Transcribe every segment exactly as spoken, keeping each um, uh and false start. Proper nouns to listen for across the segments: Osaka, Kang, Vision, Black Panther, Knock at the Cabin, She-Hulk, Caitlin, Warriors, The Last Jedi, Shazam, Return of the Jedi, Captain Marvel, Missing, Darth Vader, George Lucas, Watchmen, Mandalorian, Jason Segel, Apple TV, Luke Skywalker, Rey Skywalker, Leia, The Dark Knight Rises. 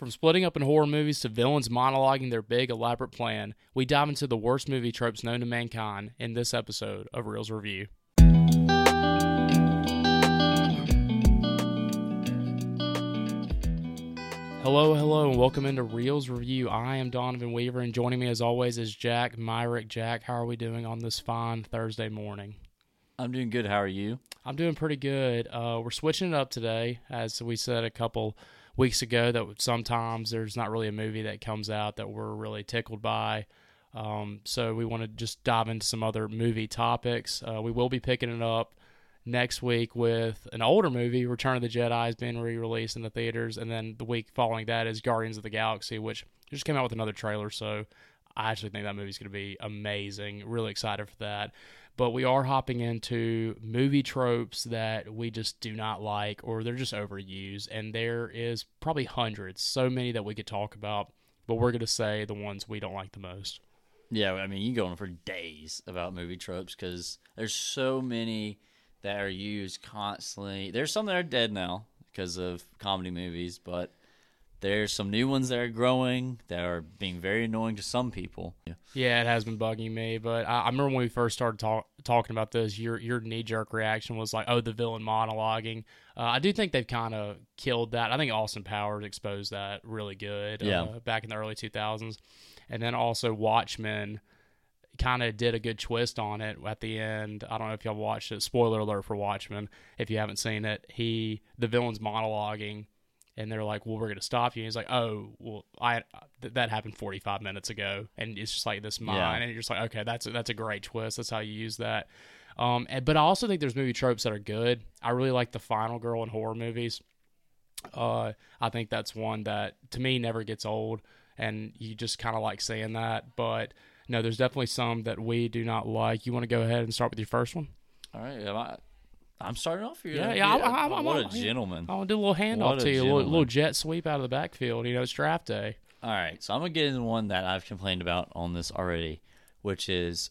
From splitting up in horror movies to villains monologuing their big, elaborate plan, we dive into the worst movie tropes known to mankind in this episode of Reels Review. Hello, hello, and welcome into Reels Review. I am Donovan Weaver, and joining me as always is Jack Myrick. Jack, how are we doing on this fine Thursday morning? I'm doing good. How are you? I'm doing pretty good. Uh, we're switching it up today, as we said a couple weeks ago, that sometimes there's not really a movie that comes out that we're really tickled by, um, so we want to just dive into some other movie topics. Uh, we will be picking it up next week with an older movie. Return of the Jedi has been re-released in the theaters, and then the week following that is Guardians of the Galaxy, which just came out with another trailer, so I actually think that movie's going to be amazing. Really excited for that. But we are hopping into movie tropes that we just do not like, or they're just overused, and there is probably hundreds, so many that we could talk about, but we're going to say the ones we don't like the most. Yeah, I mean, you go on for days about movie tropes because there's so many that are used constantly. There's some that are dead now because of comedy movies, but there's some new ones that are growing that are being very annoying to some people. Yeah, yeah, it has been bugging me, but I, I remember when we first started talk, talking about this, your your knee-jerk reaction was like, oh, the villain monologuing. Uh, I do think they've kind of killed that. I think Austin Powers exposed that really good yeah. uh, back in the early two thousands. And then also Watchmen kind of did a good twist on it at the end. I don't know if y'all watched it. Spoiler alert for Watchmen, if you haven't seen it. He, the villain's monologuing. And they're like, well, we're going to stop you. And he's like, oh, well, I th- that happened forty-five minutes ago. And it's just like this mine. Yeah. And you're just like, okay, that's a, that's a great twist. That's how you use that. Um, and, but I also think there's movie tropes that are good. I really like the final girl in horror movies. Uh, I think that's one that, to me, never gets old. And you just kind of like saying that. But, no, there's definitely some that we do not like. You want to go ahead and start with your first one? All right, yeah, I- I'm starting off here. Yeah, yeah. yeah. I, I, I, what I'm, a gentleman. I want to do a little handoff to you, a little, little jet sweep out of the backfield. You know, it's draft day. All right, so I'm going to get into one that I've complained about on this already, which is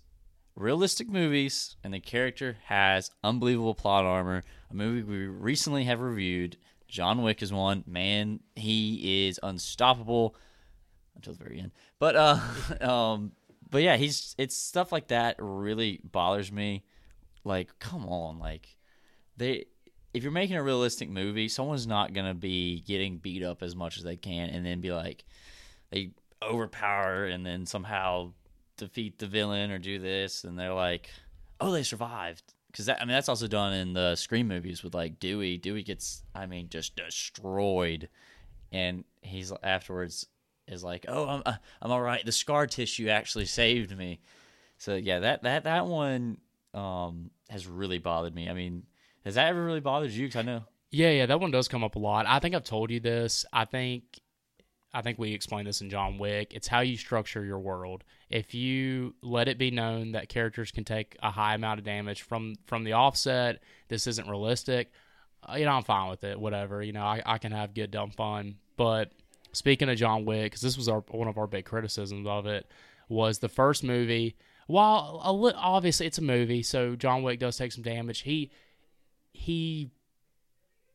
realistic movies, and the character has unbelievable plot armor. A movie we recently have reviewed, John Wick is one. Man, he is unstoppable until the very end. But, uh, um, but yeah, he's it's stuff like that really bothers me. Like, come on, like... They, if you're making a realistic movie, someone's not going to be getting beat up as much as they can and then be like, they overpower and then somehow defeat the villain or do this. And they're like, oh, they survived. Because that, I mean, that's also done in the Scream movies with like Dewey. Dewey gets, I mean, just destroyed. And he's afterwards is like, oh, I'm, uh, I'm all right. The scar tissue actually saved me. So, yeah, that, that, that one um, has really bothered me. I mean... Has that ever really bothered you? Because I know. Yeah, yeah, that one does come up a lot. I think I've told you this. I think, I think we explained this in John Wick. It's how you structure your world. If you let it be known that characters can take a high amount of damage from from the offset, this isn't realistic. Uh, you know, I'm fine with it. Whatever. You know, I, I can have good dumb fun. But speaking of John Wick, because this was our one of our big criticisms of it, was the first movie. While a li- obviously it's a movie, so John Wick does take some damage. He He,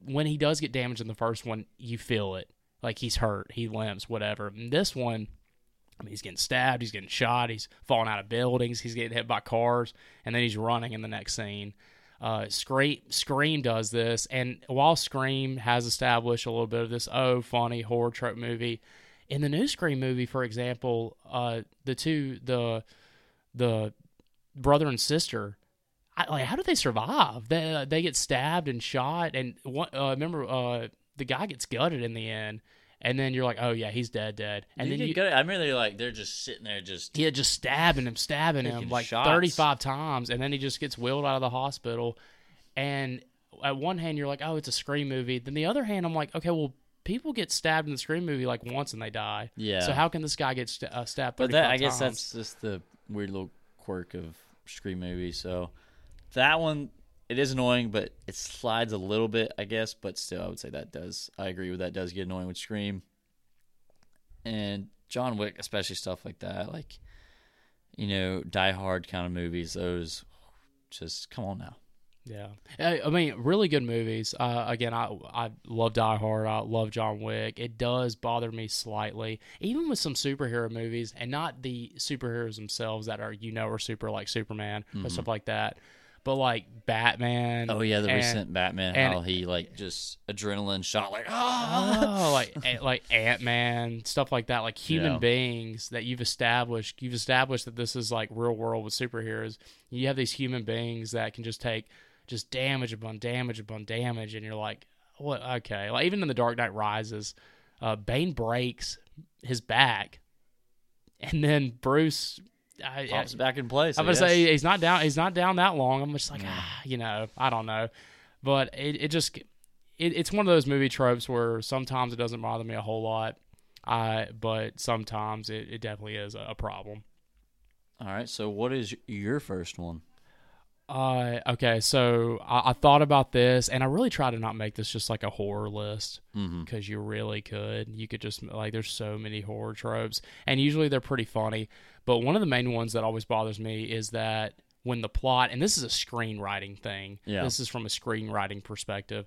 when he does get damaged in the first one, you feel it. Like, he's hurt, he limps, whatever. And this one, I mean, he's getting stabbed, he's getting shot, he's falling out of buildings, he's getting hit by cars, and then he's running in the next scene. Uh, Scream, Scream does this, and while Scream has established a little bit of this, oh, funny horror trope movie, in the new Scream movie, for example, uh, the two, the the brother and sister, I, like, how do they survive? They uh, they get stabbed and shot, and one, uh, remember uh, the guy gets gutted in the end, and then you're like, oh yeah, he's dead, dead. And you then you, gutted. I remember they're like, they're just sitting there, just yeah, just stabbing him, stabbing him like shots. thirty-five times, and then he just gets wheeled out of the hospital. And at one hand, you're like, oh, it's a Scream movie. Then the other hand, I'm like, okay, well, people get stabbed in the Scream movie like once and they die. Yeah. So how can this guy get st- uh, stabbed? But that, I guess times? That's just the weird little quirk of Scream movie. So. That one, it is annoying, but it slides a little bit, I guess. But still, I would say that does. I agree with that. Does get annoying with Scream and John Wick, especially stuff like that, like you know, Die Hard kind of movies. Those just come on now. Yeah. I mean, really good movies. Uh, again, I I love Die Hard. I love John Wick. It does bother me slightly, even with some superhero movies, and not the superheroes themselves that are, you know, are super, like Superman mm-hmm. and stuff like that. But, like, Batman. Oh, yeah, the and, recent Batman, and, how he, like, just adrenaline shot, like, oh, like, a, like Ant-Man, stuff like that. Like, human yeah. beings that you've established. You've established that this is, like, real world with superheroes. You have these human beings that can just take just damage upon damage upon damage, and you're like, what? Okay. Like, even in The Dark Knight Rises, uh, Bane breaks his back, and then Bruce... I, Pops back in place. I'm gonna say he's not down. He's not down that long. I'm just like, mm. ah, you know, I don't know, but it, it just it, it's one of those movie tropes where sometimes it doesn't bother me a whole lot, I but sometimes it, it definitely is a, a problem. All right. So what is your first one? Uh, okay. So I, I thought about this, and I really try to not make this just like a horror list because mm-hmm. you really could. You could just like there's so many horror tropes, and usually they're pretty funny. But one of the main ones that always bothers me is that when the plot, and this is a screenwriting thing, yeah. this is from a screenwriting perspective,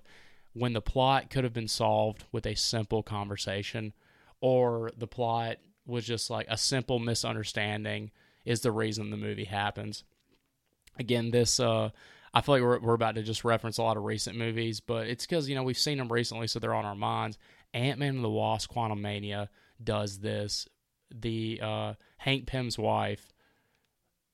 when the plot could have been solved with a simple conversation, or the plot was just like a simple misunderstanding is the reason the movie happens. Again, this, uh, I feel like we're, we're about to just reference a lot of recent movies, but it's because, you know, we've seen them recently, so they're on our minds. Ant-Man and the Wasp: Quantumania does this. The uh, Hank Pym's wife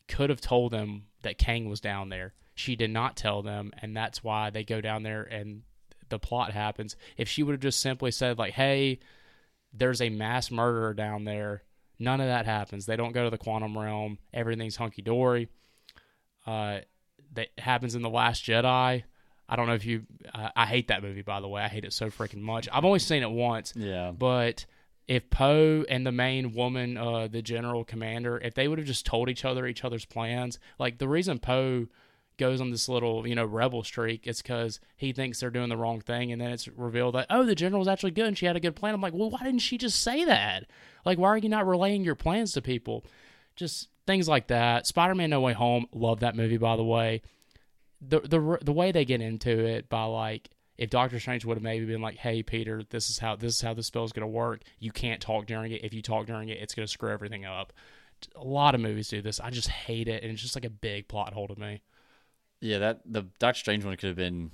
could have told them that Kang was down there. She did not tell them, and that's why they go down there and the plot happens. If she would have just simply said, like, hey, there's a mass murderer down there, none of that happens. They don't go to the quantum realm. Everything's hunky-dory. Uh, that happens in The Last Jedi. I don't know if you... Uh, I hate that movie, by the way. I hate it so freaking much. I've only seen it once. Yeah. But... if Poe and the main woman, uh, the general commander, if they would have just told each other each other's plans, like the reason Poe goes on this little, you know, rebel streak is because he thinks they're doing the wrong thing, and then it's revealed that, oh, the general's actually good and she had a good plan. I'm like, well, why didn't she just say that? Like, why are you not relaying your plans to people? Just things like that. Spider-Man No Way Home, love that movie, by the way. The, the, the way they get into it by, like, if Doctor Strange would have maybe been like, hey, Peter, this is how this is how the spell is going to work. You can't talk during it. If you talk during it, it's going to screw everything up. A lot of movies do this. I just hate it, and it's just like a big plot hole to me. Yeah, that the Doctor Strange one could have been...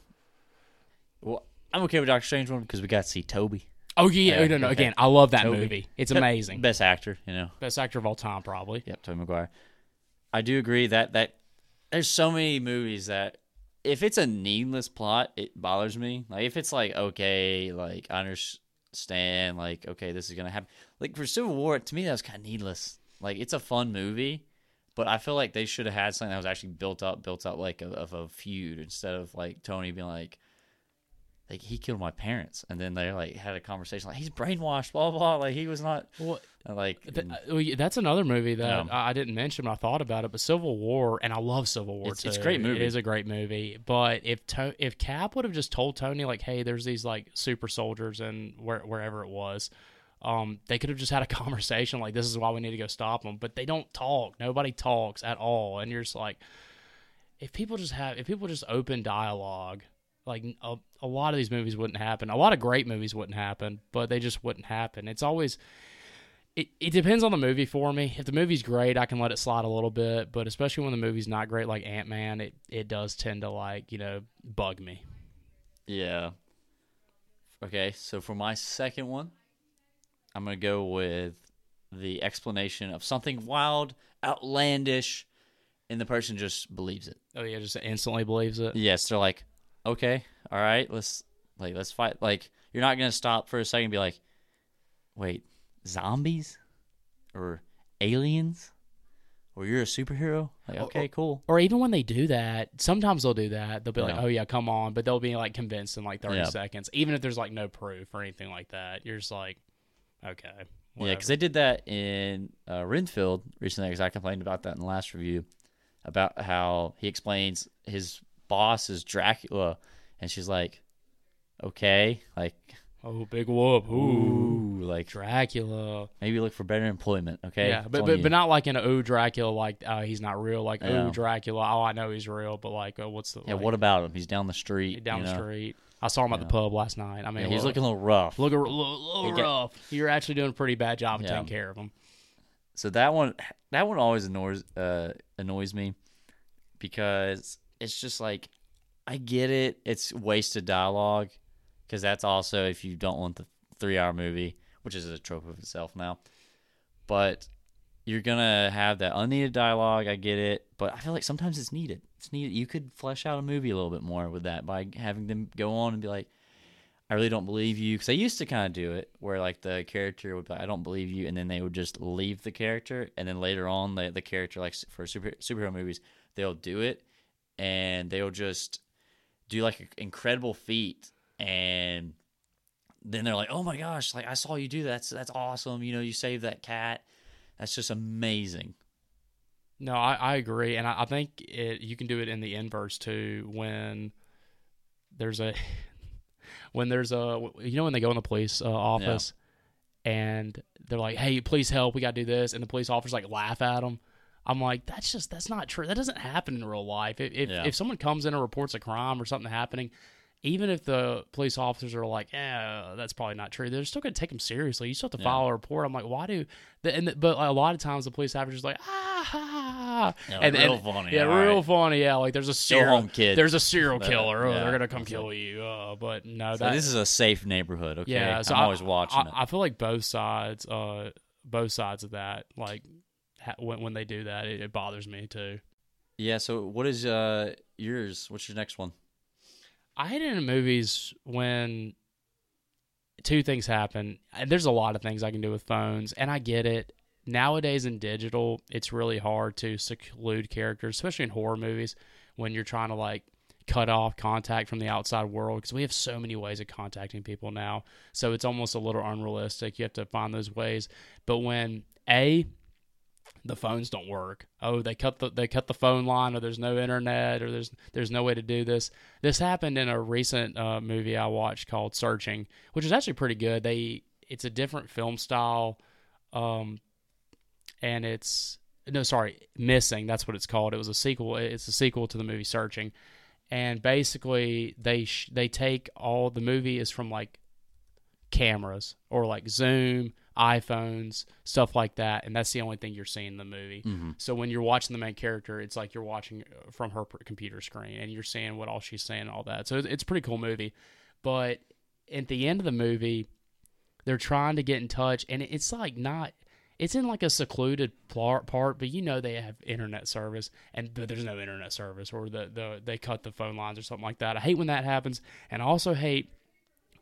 Well, I'm okay with Doctor Strange one because we got to see Toby. Oh, yeah. Uh, no, no, no. Again, I love that Toby. movie. It's amazing. Best actor, you know. Best actor of all time, probably. Yep, Tony McGuire. I do agree that, that there's so many movies that... if it's a needless plot, it bothers me. Like, if it's like, okay, like, I understand, like, okay, this is going to happen. Like, for Civil War, to me, that was kind of needless. Like, it's a fun movie, but I feel like they should have had something that was actually built up, built up, like, a, of a feud instead of, like, Tony being like, like, he killed my parents. And then they, like, had a conversation, like, he's brainwashed, blah, blah, blah. Like, he was not, well, like... Th- and, that's another movie that no. I didn't mention when I thought about it, but Civil War, and I love Civil War, it's, too. It's a great movie. It is a great movie. But if to- if Cap would have just told Tony, like, hey, there's these, like, super soldiers and where- wherever it was, um, they could have just had a conversation, like, this is why we need to go stop them. But they don't talk. Nobody talks at all. And you're just like, if people just have, if people just open dialogue... like, a, a lot of these movies wouldn't happen. A lot of great movies wouldn't happen, but they just wouldn't happen. It's always... It, it depends on the movie for me. If the movie's great, I can let it slide a little bit, but especially when the movie's not great, like Ant-Man, it, it does tend to, like, you know, bug me. Yeah. Okay, so for my second one, I'm going to go with the explanation of something wild, outlandish, and the person just believes it. Oh, yeah, just instantly believes it? Yes, they're like... okay, all right, let's like let's fight. Like, you're not gonna stop for a second and be like, wait, zombies or aliens or you're a superhero? Like, okay, or, cool. Or even when they do that, sometimes they'll do that. They'll be yeah. like, oh yeah, come on, but they'll be like convinced in like thirty yeah. seconds, even if there's like no proof or anything like that. You're just like, okay, whatever. Yeah, because they did that in uh, Renfield recently. Because I complained about that in the last review about how he explains his boss is Dracula, and she's like, okay, like, Oh, big whoop. Ooh, Ooh, like Dracula. Maybe look for better employment, okay? Yeah, but but, but not like an oh, Dracula, like uh, he's not real. Like, yeah. oh, Dracula, oh, I know he's real, but like, oh, what's the... Yeah, like, what about him? He's down the street. Down the know? street. I saw him yeah. at the pub last night. I mean, yeah, he's look, looking a little rough. Look a little, little got, rough. You're actually doing a pretty bad job of yeah. taking care of him. So that one that one always annoys, uh, annoys me because it's just like, I get it. It's wasted dialogue. Because that's also if you don't want the three-hour movie, which is a trope of itself now. But you're going to have that unneeded dialogue. I get it. But I feel like sometimes it's needed. It's needed. You could flesh out a movie a little bit more with that by having them go on and be like, I really don't believe you. Because I used to kind of do it where like the character would be like, I don't believe you. And then they would just leave the character. And then later on, the, the character, like for super, superhero movies, they'll do it. And they'll just do like an incredible feat. And then they're like, oh my gosh, like I saw you do that. That's, that's awesome. You know, you saved that cat. That's just amazing. No, I, I agree. And I, I think it, you can do it in the inverse too. When there's a, when there's a, you know, when they go in the police uh, office yeah. and they're like, hey, please help. We got to do this. And the police officers like laugh at them. I'm like, that's just, that's not true. That doesn't happen in real life. If, if, yeah. if someone comes in and reports a crime or something happening, even if the police officers are like, eh, that's probably not true, they're still going to take them seriously. You still have to yeah. file a report. I'm like, why do... The, and the, but a lot of times the police officers are like, ah, ha, ha. Yeah, and, real and, funny. Yeah, real right. funny. Yeah, like there's a serial, kid. There's a serial but, killer. Oh, yeah, they're going to come kill like, you. Uh, but no, so that... This is a safe neighborhood, okay? Yeah, so I'm I, always watching I, it. I feel like both sides, uh, both sides of that, like ha- when, when they do that, it, it bothers me too. Yeah, so what is uh, yours? What's your next one? I hate it in movies when two things happen. And there's a lot of things I can do with phones, and I get it. Nowadays in digital, it's really hard to seclude characters, especially in horror movies, when you're trying to like cut off contact from the outside world because we have so many ways of contacting people now. So it's almost a little unrealistic. You have to find those ways. But when A... the phones don't work. Oh, they cut the they cut the phone line, or there's no internet, or there's there's no way to do this. This happened in a recent uh, movie I watched called Searching, which is actually pretty good. They it's a different film style, um, and it's no sorry, Missing. That's what it's called. It was a sequel. It's a sequel to the movie Searching, and basically they sh- they take all the movie is from like cameras or like Zoom, iPhones, stuff like that, and that's the only thing you're seeing in the movie. Mm-hmm. So when you're watching the main character, it's like you're watching from her computer screen, and you're seeing what all she's saying and all that. So it's a pretty cool movie. But at the end of the movie, they're trying to get in touch, and it's like not... It's in like a secluded part, but you know they have internet service, and but there's no internet service, or the, the they cut the phone lines or something like that. I hate when that happens, and I also hate...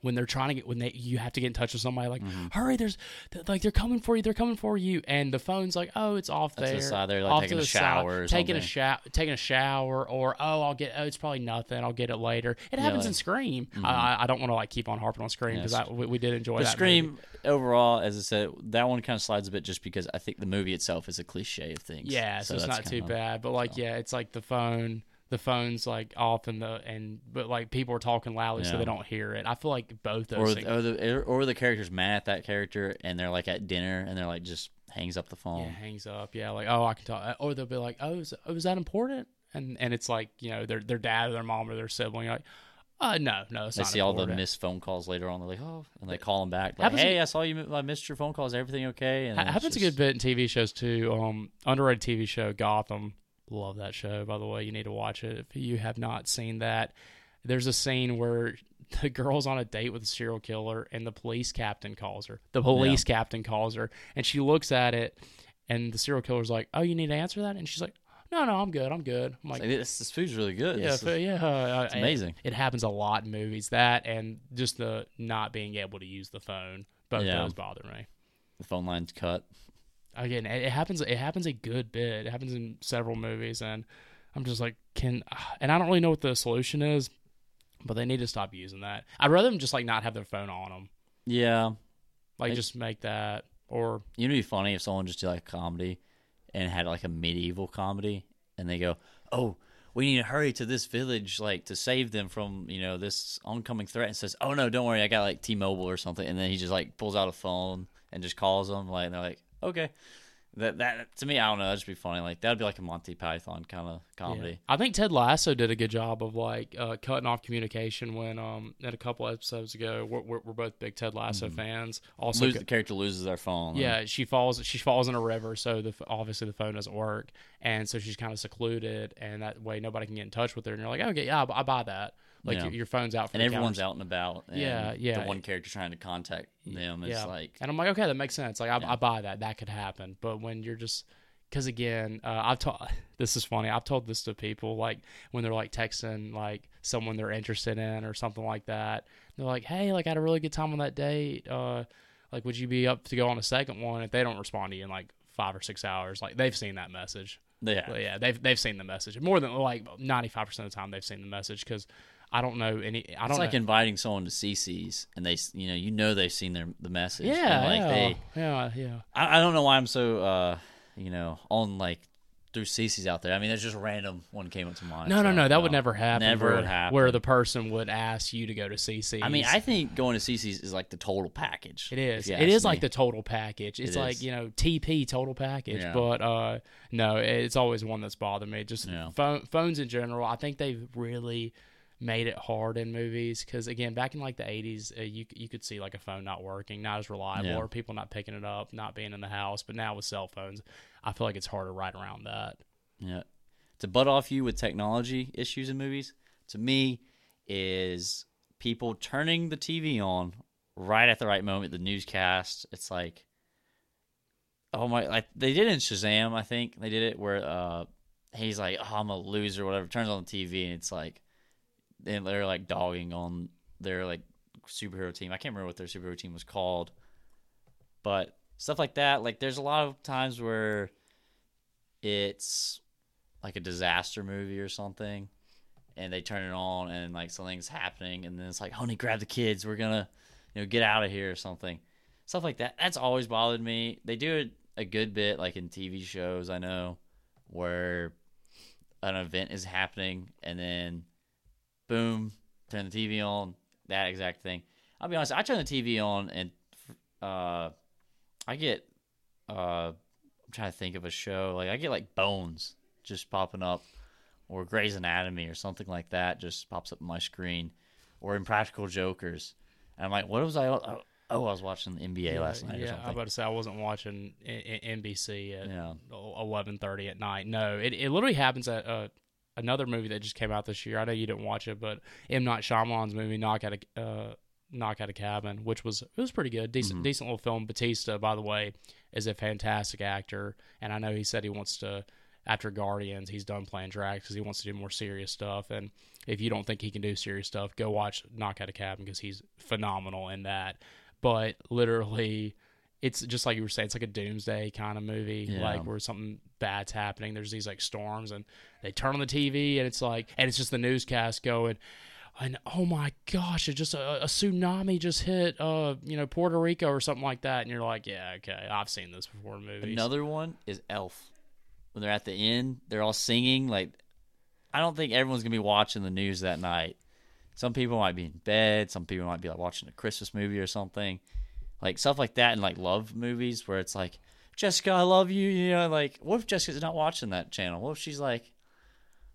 when they're trying to get, when they, you have to get in touch with somebody, like, mm-hmm. hurry, there's, they're, like, they're coming for you, they're coming for you, and the phone's like, oh, it's off there. That's the side, they're, like, off taking to the a shower side, or taking a shower, taking a shower, or, oh, I'll get, oh, it's probably nothing, I'll get it later. It yeah, happens like, in Scream. Mm-hmm. I, I don't want to, like, keep on harping on Scream, because yes. we, we did enjoy but that Scream, movie. Overall, as I said, that one kind of slides a bit, just because I think the movie itself is a cliche of things. Yeah, so, so it's not too of, bad, but, like, so. yeah, it's, like, the phone... the phone's like off and the and but like people are talking loudly yeah. so they don't hear it. I feel like both those or, things. Or the, or the character's mad at that character and they're like at dinner and they're like just hangs up the phone. Yeah, hangs up. Yeah, like, oh, I can talk. Or they'll be like, oh, is, oh, is that important? And and it's like, you know, their their dad or their mom or their sibling. You're like, uh, no, no, it's they not see important. All the missed phone calls later on. They're like, oh, and they call them back. Like, happens hey, to, I saw you. I missed your phone calls. Everything okay? And happens just, a good bit in T V shows too. Um, underrated T V show, Gotham. Love that show, by the way. You need to watch it if you have not seen that. There's a scene where the girl's on a date with a serial killer, and the police captain calls her. The police yeah. captain calls her, and she looks at it, and the serial killer's like, "Oh, you need to answer that?" And she's like, "No, no, I'm good. I'm good." I'm like, "This, this food's really good. Yeah, this is, yeah, uh, it's amazing." It, it happens a lot in movies. That and just the not being able to use the phone. Both yeah. those bother me. The phone line's cut. Again, it happens. It happens a good bit. It happens in several movies, and I'm just like, can and I don't really know what the solution is, but they need to stop using that. I'd rather them just like not have their phone on them. Yeah, like I, just make that. Or you know, it'd be funny if someone just did like a comedy and had like a medieval comedy, and they go, "Oh, we need to hurry to this village, like, to save them from, you know, this oncoming threat, and says, oh, no, don't worry, I got, like, T-Mobile or something. And then he just, like, pulls out a phone and just calls them, like, and they're like, okay. That, that to me, I don't know, that'd just be funny. Like, that'd be like a Monty Python kind of comedy. Yeah. I think Ted Lasso did a good job of, like, uh, cutting off communication when, um, at a couple episodes ago, we're, we're, we're both big Ted Lasso mm-hmm. fans. Also, Lose, the character loses their phone. Yeah, right? she falls she falls in a river, so the obviously the phone doesn't work, and so she's kind of secluded, and that way nobody can get in touch with her. And you're like, okay, yeah, I, I buy that. Like, yeah. your phone's out from and the everyone's couch. Out and about. And yeah, yeah. The one character trying to contact them is yeah. like... And I'm like, okay, that makes sense. Like, I, yeah. I buy that. That could happen. But when you're just... Because, again, uh, I've taught... This is funny. I've told this to people, like, when they're, like, texting, like, someone they're interested in or something like that. They're like, hey, like, I had a really good time on that date. Uh, like, would you be up to go on a second one? If they don't respond to you in, like, five or six hours, like, they've seen that message. Yeah. But yeah, they've, they've seen the message. More than, like, ninety-five percent of the time they've seen the message because... I don't know any. I don't. It's like know. Inviting someone to C C's, and they, you know, you know they've seen their the message. Yeah, like yeah, they, yeah, yeah. I, I don't know why I'm so, uh, you know, on like through C C's out there. I mean, there's just random one came up to mind. No, so no, no, that know. would never happen. Never where, would happen. Where the person would ask you to go to C C's. I mean, I think going to C C's is like the total package. It is. It is me. Like the total package. It's it like is. You know, T P total package. Yeah. But uh, no, it's always one that's bothered me. Just yeah. phone, phones in general. I think they've really. Made it hard in movies because again, back in like the eighties, uh, you you could see like a phone not working, not as reliable, yeah. or people not picking it up, not being in the house. But now with cell phones, I feel like it's harder right around that. Yeah, to butt off you with technology issues in movies, to me, is people turning the T V on right at the right moment. The newscast, it's like, oh my! Like they did in Shazam, I think they did it where uh, he's like, oh, I'm a loser, whatever. Turns on the T V and it's like. And they're like dogging on their like superhero team. I can't remember what their superhero team was called, but stuff like that. Like there's a lot of times where it's like a disaster movie or something, and they turn it on and like something's happening, and then it's like, "Honey, grab the kids. We're gonna, you know, get out of here" or something. Stuff like that. That's always bothered me. They do it a good bit, like in T V shows. I know where an event is happening, and then. Boom, turn the T V on, that exact thing. I'll be honest, I turn the T V on and uh, I get, uh, I'm trying to think of a show, like I get like Bones just popping up or Grey's Anatomy or something like that just pops up on my screen or Impractical Jokers. And I'm like, what was I, oh, I was watching the N B A yeah, last night yeah, or something. Yeah, I was about to say I wasn't watching N B C at yeah. eleven thirty at night. No, it, it literally happens at... Uh, another movie that just came out this year. I know you didn't watch it, but M. Night Shyamalan's movie, Knock at a uh, Knock at a Cabin, which was it was pretty good, decent, mm-hmm. decent little film. Batista, by the way, is a fantastic actor, and I know he said he wants to after Guardians, he's done playing Drax because he wants to do more serious stuff. And if you don't think he can do serious stuff, go watch Knock at a Cabin because he's phenomenal in that. But literally. It's just like you were saying, it's like a doomsday kind of movie, yeah. like where something bad's happening. There's these like storms, and they turn on the T V, and it's like, and it's just the newscast going, and oh my gosh, it just a, a tsunami just hit, uh, you know, Puerto Rico or something like that. And you're like, yeah, okay, I've seen this before in movies. Another one is Elf. When they're at the end, they're all singing. Like, I don't think everyone's gonna be watching the news that night. Some people might be in bed. Some people might be like watching a Christmas movie or something. Like, stuff like that in, like, love movies where it's like, Jessica, I love you, you know, like, what if Jessica's not watching that channel? What if she's like,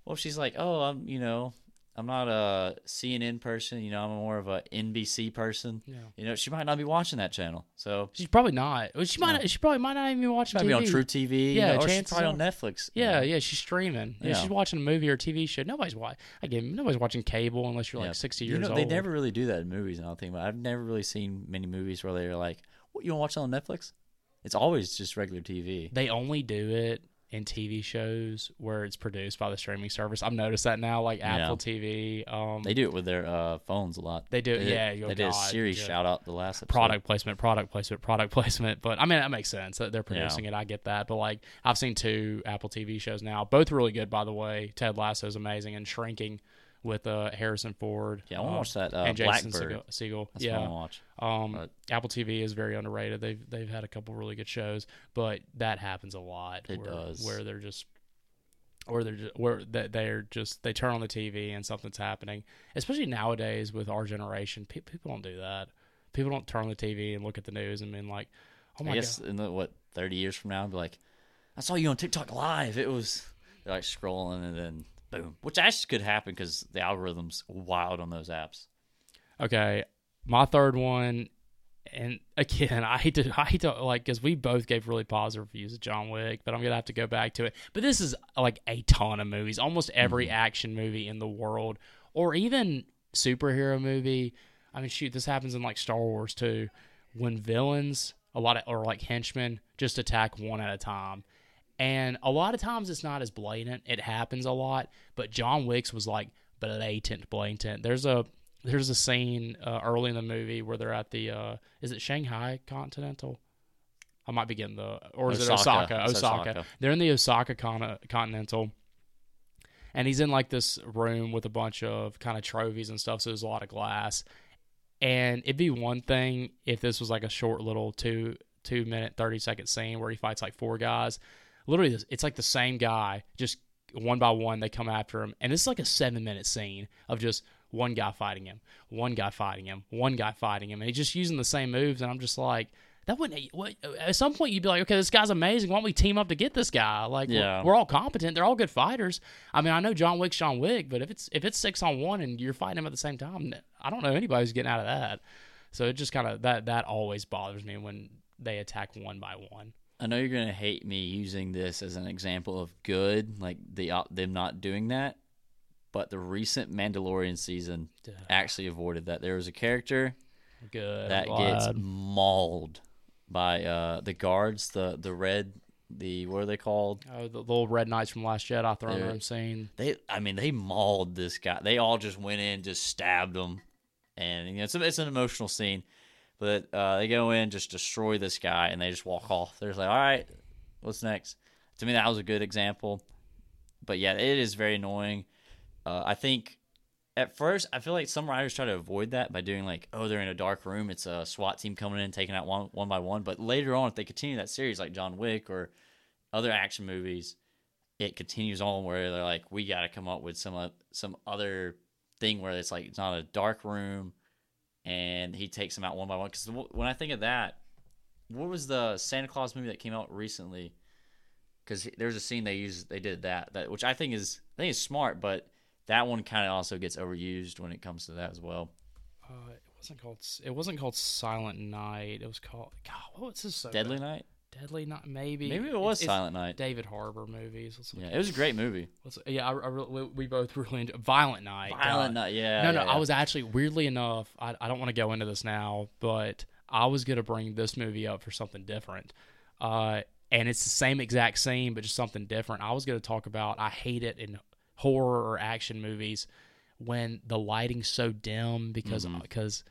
what if she's like, oh, I'm, you know, I'm not a C N N person, you know, I'm more of a N B C person. Yeah. You know, she might not be watching that channel, so. She's probably not. She might. Yeah. She probably might not even be watching T V. She might be on True T V, yeah, you know, or she's probably on Netflix. Yeah, you know. yeah, she's streaming. Yeah. yeah, she's watching a movie or a T V show. Nobody's watching, again, nobody's watching cable unless you're yeah. like sixty years you know, old. They never really do that in movies, I don't think, but I've never really seen many movies where they're like, what, you want to watch that on Netflix? It's always just regular T V. They only do it. In T V shows where it's produced by the streaming service. I've noticed that now, like Apple yeah. T V. Um, they do it with their uh, phones a lot. They do it, yeah. They God, did a series yeah. shout out the last episode. Product placement, product placement, product placement. But, I mean, that makes sense that they're producing yeah. it. I get that. But, like, I've seen two Apple T V shows now. Both really good, by the way. Ted Lasso is amazing and Shrinking with uh, Harrison Ford. Yeah, I want to uh, watch that. Uh, and Jason Blackbird. Segel. That's yeah. what I want to watch. Um, but, Apple T V is very underrated. They've they've had a couple really good shows, but that happens a lot. It where, does. Where they're just or they're just, or they're just they turn on the T V and something's happening. Especially nowadays with our generation, pe- people don't do that. People don't turn on the T V and look at the news and mean like, oh my god. I guess God. In the, what thirty years from now, I'd be like, I saw you on TikTok live. It was like scrolling and then boom, which actually could happen because the algorithm's wild on those apps. Okay, my third one. And again, I hate to, I hate to like, because we both gave really positive reviews of John Wick, but I'm going to have to go back to it. But this is like a ton of movies, almost every mm-hmm. action movie in the world, or even superhero movie. I mean, shoot, this happens in like Star Wars too. When villains, a lot of, or like henchmen, just attack one at a time. And a lot of times it's not as blatant. It happens a lot. But John Wick's was like blatant, blatant. There's a, There's a scene uh, early in the movie where they're at the, uh, is it Shanghai Continental? I might be getting the, or is Osaka. it Osaka? It's Osaka. Osaka. They're in the Osaka Con- Continental. And he's in like this room with a bunch of kind of trophies and stuff. So there's a lot of glass. And it'd be one thing if this was like a short little two, two minute, thirty second scene where he fights like four guys. Literally, it's like the same guy, just one by one, they come after him. And it's like a seven minute scene of just, one guy fighting him, one guy fighting him, one guy fighting him, and he's just using the same moves, and I'm just like, that wouldn't, what, at some point you'd be like, okay, this guy's amazing, why don't we team up to get this guy? Like, yeah. we're, we're all competent, they're all good fighters. I mean, I know John Wick's John Wick, but if it's if it's six on one and you're fighting him at the same time, I don't know anybody who's getting out of that. So it just kind of, that, that always bothers me when they attack one by one. I know you're going to hate me using this as an example of good, like the them not doing that, but the recent Mandalorian season Duh. actually avoided that. There was a character Good that lad. gets mauled by uh, the guards, the the red, the what are they called? Oh, the little red knights from Last Jedi throwing their own scene. They, I mean, they mauled this guy. They all just went in, just stabbed him, and you know it's a, it's an emotional scene. But uh, they go in, just destroy this guy, and they just walk off. They're just like, all right, what's next? To me, that was a good example. But yeah, it is very annoying. Uh, I think at first, I feel like some writers try to avoid that by doing like, oh, they're in a dark room. It's a SWAT team coming in, taking out one, one by one. But later on, if they continue that series like John Wick or other action movies, it continues on where they're like, we got to come up with some, uh, some other thing where it's like, it's not a dark room and he takes them out one by one. Because when I think of that, what was the Santa Claus movie that came out recently? Because there's a scene they used, they did that, that which I think is, I think is smart, but that one kind of also gets overused when it comes to that as well. Uh, it wasn't called. It wasn't called Silent Night. It was called. God, what was this? So Deadly bad? Night. Deadly Night. Maybe. Maybe it was it's, Silent it's Night. David Harbour movies. Let's yeah, it was a great movie. Let's, yeah, I, I really, we both really enjoyed Violent Night. Violent uh, Night. Yeah. No, no. Yeah, yeah. I was actually weirdly enough. I, I don't want to go into this now, but I was gonna bring this movie up for something different. Uh, and it's the same exact scene, but just something different. I was gonna talk about. I hate it in horror or action movies when the lighting's so dim because mm-hmm. because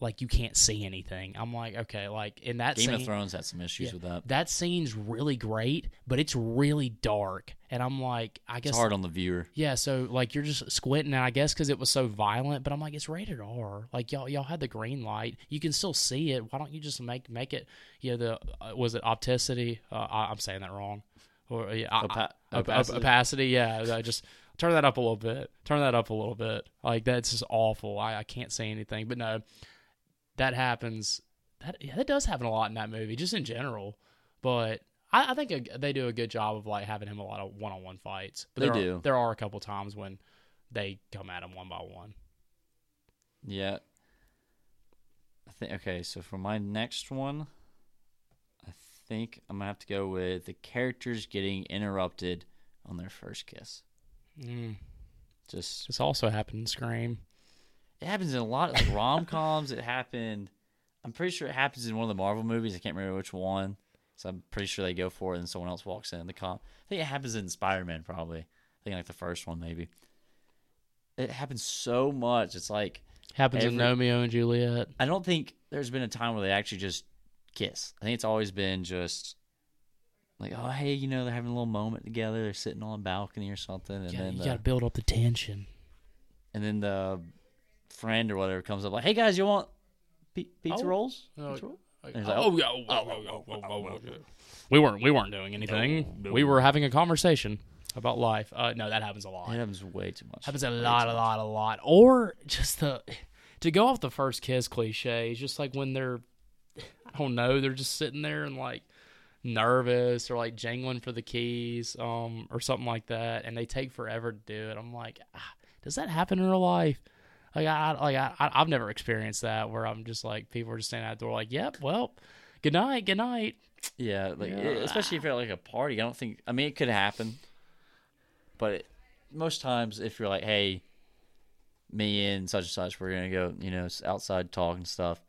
like you can't see anything. I'm like, okay, like in that Game scene, of Thrones had some issues yeah, with that. That scene's really great, but it's really dark, and I'm like, I guess it's hard on the viewer. Yeah, so like you're just squinting, and I guess because it was so violent, but I'm like, it's rated R. Like y'all y'all had the green light, you can still see it. Why don't you just make make it? You know, the uh, was it opticity? Uh, I, I'm saying that wrong. Or yeah, Opa- I, opacity. opacity. Yeah, just turn that up a little bit. Turn that up a little bit. Like that's just awful. I, I can't say anything. But no, that happens. That yeah, that does happen a lot in that movie, just in general. But I, I think a, they do a good job of like having him a lot of one-on-one fights. But there they do. Are, there are a couple times when they come at him one by one. Yeah. I think okay. So for my next one. I think I'm gonna have to go with the characters getting interrupted on their first kiss. Mm. Just this also happened in Scream. It happens in a lot of like, rom coms. It happened. I'm pretty sure it happens in one of the Marvel movies. I can't remember which one. So I'm pretty sure they go for it, and someone else walks in the com. I think it happens in Spider-Man probably. I think like the first one maybe. It happens so much. It's like happens every, in Romeo and Juliet. I don't think there's been a time where they actually just kiss. I think it's always been just like, oh, hey, you know, they're having a little moment together. They're sitting on a balcony or something. And yeah, then you the, got to build up the tension. And then the friend or whatever comes up like, hey, guys, you want p- pizza oh, rolls? Uh, pizza roll? Like, and he's like, oh, oh, oh, oh, oh, oh, oh, oh, oh, oh, oh. We weren't, we weren't doing anything. No, no. We were having a conversation. about life. Uh, no, that happens a lot. It happens way too much. Happens a lot, a lot, a lot. Or just the to go off the first kiss cliche, it's just like when they're, I don't know, they're just sitting there and like nervous or like jangling for the keys, um, or something like that, and they take forever to do it. I'm like, ah, does that happen in real life? Like I, like I, I've never experienced that where I'm just like people are just standing out the door like, yep, well, good night, good night. Yeah, like yeah. especially if you're at like a party. I don't think. I mean, it could happen, but it, most times if you're like, hey, me and such and such, we're gonna go, you know, outside talk and stuff.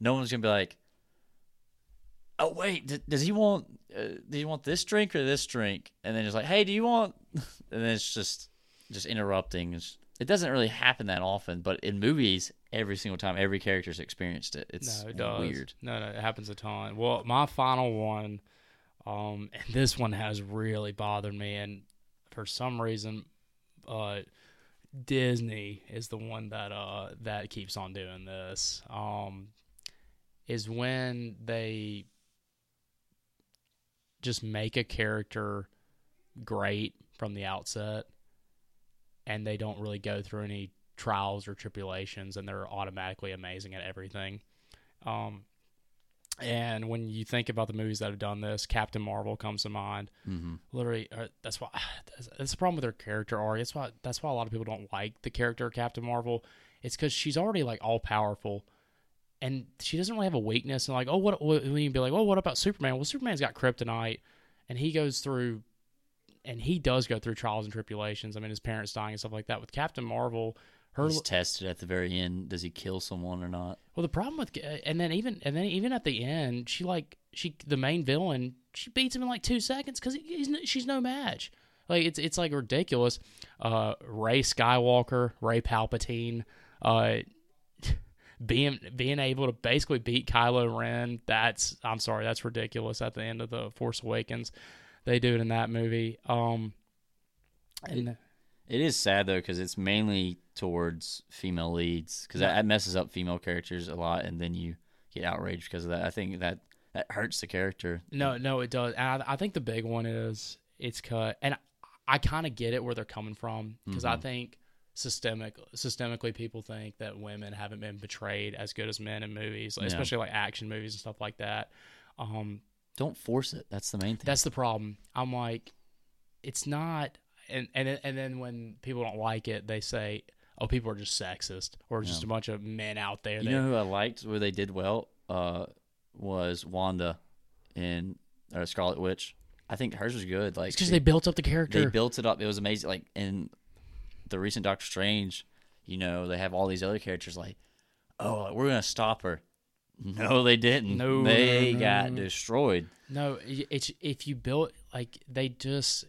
No one's gonna be like, oh wait, d- does he want? Uh, do you want this drink or this drink? And then it's like, hey, do you want? And then it's just, just interrupting. It's, It doesn't really happen that often, but in movies, every single time, every character's experienced it. It's no, it does. weird. No, no, it happens a ton. Well, my final one, um, and this one has really bothered me, and for some reason, uh, Disney is the one that uh that keeps on doing this. Um, is when they just make a character great from the outset. And they don't really go through any trials or tribulations, and they're automatically amazing at everything. Um, and when you think about the movies that have done this, Captain Marvel comes to mind. Mm-hmm. Literally, uh, that's why that's, that's the problem with her character arc. That's why that's why a lot of people don't like the character of Captain Marvel. It's because she's already like all powerful, and she doesn't really have a weakness. And like, oh, what? When you be like, oh, what about Superman? Well, Superman's got kryptonite, and he goes through. And he does go through trials and tribulations. I mean, his parents dying and stuff like that. With Captain Marvel, her he's tested at the very end. Does he kill someone or not? Well, the problem with and then even and then even at the end, she like she the main villain. She beats him in like two seconds because he's she's no match. Like it's it's like ridiculous. Uh, Rey Skywalker, Rey Palpatine, uh, being being able to basically beat Kylo Ren. That's I'm sorry, that's ridiculous. At the end of the Force Awakens. They do it in that movie. Um, and it, it is sad, though, because it's mainly towards female leads. Because yeah. that, that messes up female characters a lot, and then you get outraged because of that. I think that, that hurts the character. No, no, it does. And I, I think the big one is it's cut. And I, I kind of get it where they're coming from because mm-hmm. I think systemic, systemically people think that women haven't been portrayed as good as men in movies, like, yeah. especially like action movies and stuff like that. Um Don't force it. That's the main thing. That's the problem. I'm like, it's not. And and and then when people don't like it, they say, "Oh, people are just sexist, or yeah. just a bunch of men out there." You that, know who I liked where they did well uh, was Wanda in uh, Scarlet Witch. I think hers was good. Like because they, they built up the character. They built it up. It was amazing. Like in the recent Doctor Strange, you know, they have all these other characters. Like, oh, we're gonna stop her. No, they didn't. No, they no, no, got no. destroyed. No, it's if you build like they just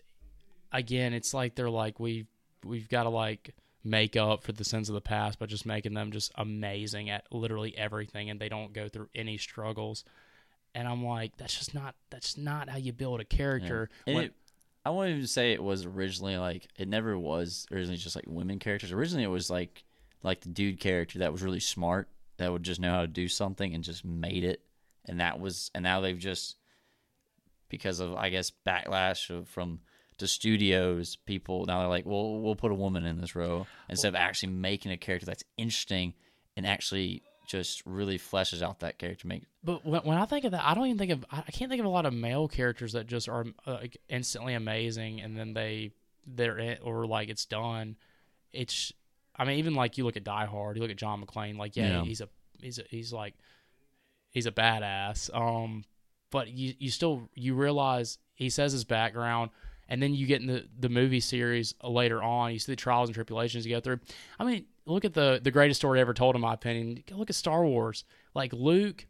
again, it's like they're like we we've, we've got to like make up for the sins of the past by just making them just amazing at literally everything, and they don't go through any struggles. And I'm like, that's just not that's not how you build a character. Yeah. When, it, I won't even say it was originally like it never was originally just like women characters. Originally, it was like like the dude character that was really smart. That would just know how to do something and just made it, and that was, and now they've just because of I guess backlash of, from the studios, people now they're like, well, we'll put a woman in this role instead well, of actually making a character that's interesting and actually just really fleshes out that character. Make but when, when I think of that, I don't even think of I can't think of a lot of male characters that just are uh, instantly amazing, and then they they're in, or like it's done. It's I mean, even like you look at Die Hard, you look at John McClane. Like, yeah, yeah. he's a he's a, he's like he's a badass. Um, but you you still you realize he says his background, and then you get in the, the movie series later on. You see the trials and tribulations you go through. I mean, look at the the greatest story ever told, in my opinion. Look at Star Wars. Like Luke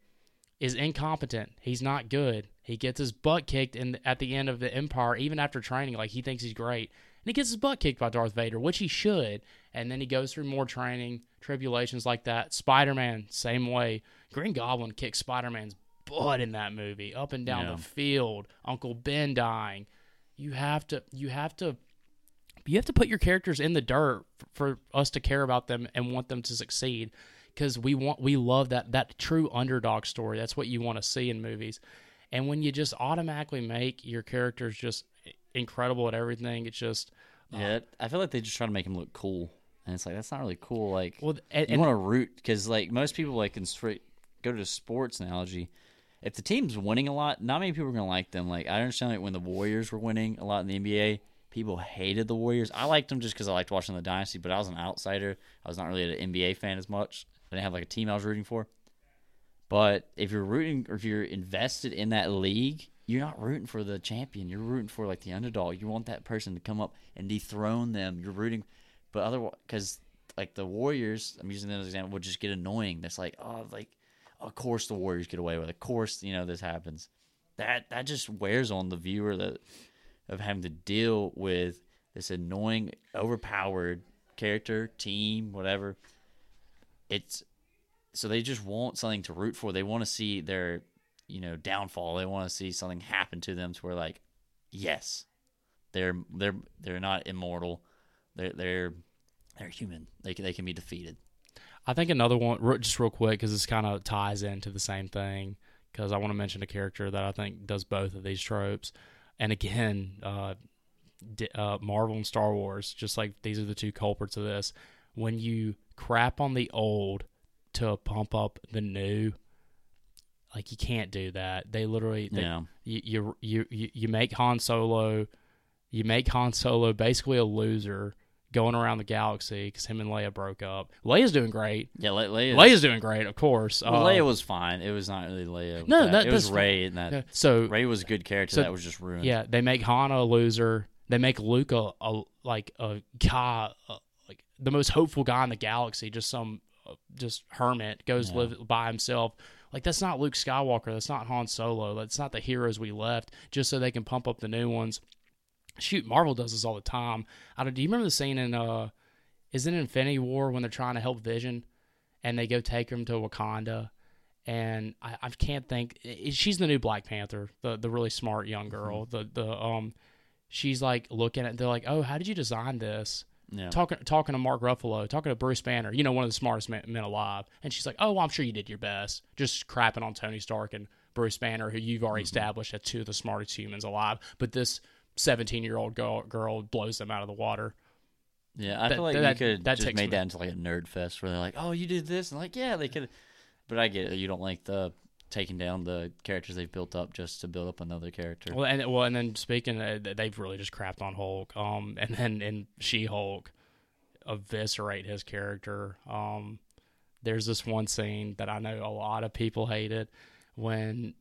is incompetent. He's not good. He gets his butt kicked in at the end of the Empire, even after training. Like he thinks he's great. And he gets his butt kicked by Darth Vader, which he should. And then he goes through more training, tribulations like that. Spider-Man, same way. Green Goblin kicks Spider-Man's butt in that movie, up and down yeah. the field. Uncle Ben dying. You have to, you have to, you have to put your characters in the dirt for, for us to care about them and want them to succeed, because we want, we love that that true underdog story. That's what you want to see in movies. And when you just automatically make your characters just incredible at everything. It's just uh, yeah. I feel like they just try to make him look cool, and it's like that's not really cool. Like, well, and, you want to root because like most people like can straight go to the sports analogy. If the team's winning a lot, not many people are gonna like them. Like I understand like when the Warriors were winning a lot in the N B A, people hated the Warriors. I liked them just because I liked watching the dynasty, but I was an outsider. I was not really an N B A fan as much. I didn't have like a team I was rooting for. But if you're rooting or if you're invested in that league, you're not rooting for the champion. You're rooting for like the underdog. You want that person to come up and dethrone them. You're rooting, but otherwise, because like the Warriors, I'm using them as an example, would just get annoying. That's like, oh, like of course the Warriors get away with it. Of course, you know this happens. That that just wears on the viewer that of having to deal with this annoying, overpowered character, team, whatever. It's. So they just want something to root for. They want to see their, you know, downfall. They want to see something happen to them to where like, yes, they're they're they're not immortal. They're they're they're human. They can, they can be defeated. I think another one, just real quick, because this kind of ties into the same thing. Because I want to mention a character that I think does both of these tropes. And again, uh, uh, Marvel and Star Wars, just like these are the two culprits of this. When you crap on the old to pump up the new, like you can't do that. They literally, they, yeah. you, you you you make Han Solo, you make Han Solo basically a loser going around the galaxy because him and Leia broke up. Leia's doing great. Yeah, Le- Leia's, Leia's doing great, of course. Well, uh, Leia was fine. It was not really Leia. No, that. That, it was Rey. And that, so Rey was a good character so, that was just ruined. Yeah, they make Han a loser. They make Luke a, a like a guy, a, like the most hopeful guy in the galaxy, just some. Just hermit goes yeah. live by himself. Like that's not Luke Skywalker. That's not Han Solo. That's not the heroes we left just so they can pump up the new ones. Shoot, Marvel does this all the time. I don't. Do you remember the scene in uh, is it Infinity War when they're trying to help Vision and they go take him to Wakanda? And I, I can't think. She's the new Black Panther, the the really smart young girl. Mm-hmm. The the um, she's like looking at. They're like, oh, how did you design this? Yeah. Talking talking to Mark Ruffalo, talking to Bruce Banner, you know, one of the smartest men, men alive. And she's like, oh, I'm sure you did your best. Just crapping on Tony Stark and Bruce Banner, who you've already mm-hmm. established as two of the smartest humans alive. But this seventeen-year-old girl, girl blows them out of the water. Yeah, I that, feel like that, you could that, just made that into like a nerd fest where they're like, oh, you did this? And like, yeah, they could. But I get it. You don't like the taking down the characters they've built up just to build up another character. Well, and well, and then speaking, of, they've really just crapped on Hulk. Um, and then in She-Hulk, eviscerate his character. Um, there's this one scene that I know a lot of people hated when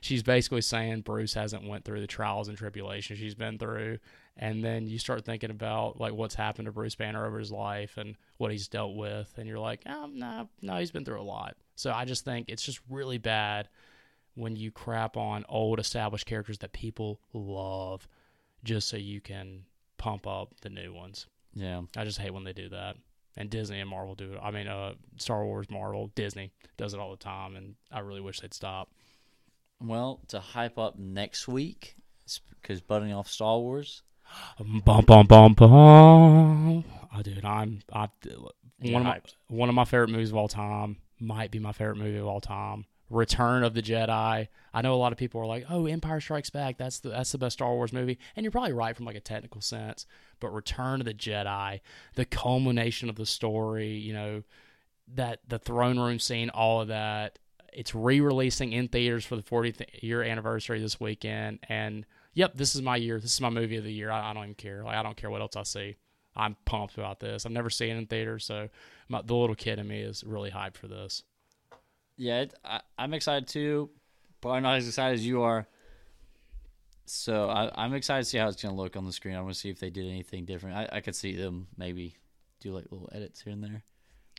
she's basically saying Bruce hasn't went through the trials and tribulations she's been through, and then you start thinking about like what's happened to Bruce Banner over his life and what he's dealt with, and you're like, oh, no, no, he's been through a lot. So I just think it's just really bad when you crap on old established characters that people love just so you can pump up the new ones. Yeah. I just hate when they do that. And Disney and Marvel do it. I mean, uh, Star Wars, Marvel, Disney does it all the time, and I really wish they'd stop. Well, to hype up next week, because butting off Star Wars. Bum, bum, bum, bum. Oh, dude, I'm I, one, of my, one of my favorite movies of all time. Might be my favorite movie of all time. Return of the Jedi. I know a lot of people are like, "Oh, Empire Strikes Back. That's the that's the best Star Wars movie." And you're probably right from like a technical sense, but Return of the Jedi, the culmination of the story, you know, that the throne room scene, all of that. It's re-releasing in theaters for the fortieth year anniversary this weekend. And yep, this is my year. This is my movie of the year. I, I don't even care. Like I don't care what else I see. I'm pumped about this. I've never seen it in theater, so my, the little kid in me is really hyped for this. Yeah, it, I, I'm excited too. Probably not as excited as you are. So I, I'm excited to see how it's going to look on the screen. I want to see if they did anything different. I, I could see them maybe do like little edits here and there.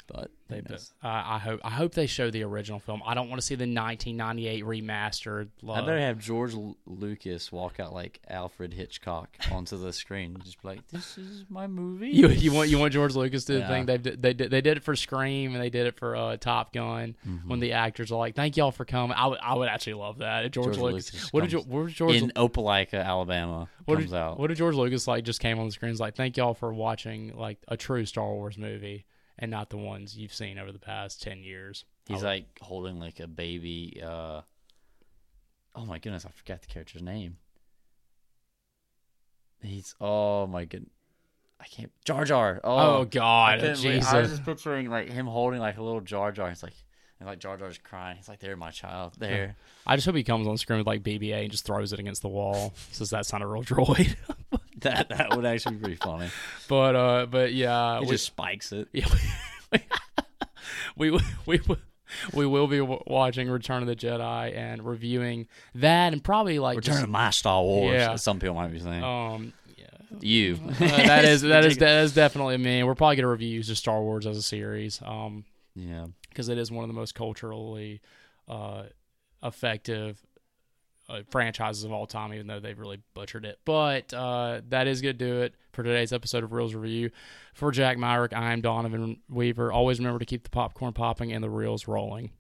But they uh, I hope I hope they show the original film. I don't want to see the nineteen ninety-eight remastered. Love. I better have George L- Lucas walk out like Alfred Hitchcock onto the screen and just be like, "This is my movie." You, you want you want George Lucas to do yeah. the thing they did, they did they did it for Scream and they did it for uh, Top Gun mm-hmm. when the actors are like, "Thank y'all for coming." I would I would actually love that. George, George Lucas. Lucas what did you, where was George in L- Opelika, Alabama? What comes did, out. What did George Lucas like? Just came on the screen and was like, "Thank y'all for watching like a true Star Wars movie." And not the ones you've seen over the past ten years. He's would... like holding like a baby. Uh... Oh my goodness, I forgot the character's name. He's oh my goodness. I can't Jar Jar. Oh, oh God, I Jesus! I was just picturing like him holding like a little Jar Jar. It's like and like Jar Jar's crying. He's like, "There, my child, there." I just hope he comes on screen with like B B A and just throws it against the wall. Says that's not a real droid. that that would actually be pretty funny. But uh, but yeah, he we, just spikes it. Yeah, we we. we, we We will be w- watching Return of the Jedi and reviewing that, and probably like Return just, of my Star Wars. Yeah. Some people might be saying, um, yeah, you. Uh, that is that is that is definitely me. We're probably gonna review just Star Wars as a series. Um, yeah, because it is one of the most culturally uh, effective uh, franchises of all time, even though they've really butchered it. But uh, that is gonna do it for today's episode of Reels Review. For Jack Myrick, I am Donovan Weaver. Always remember to keep the popcorn popping and the reels rolling.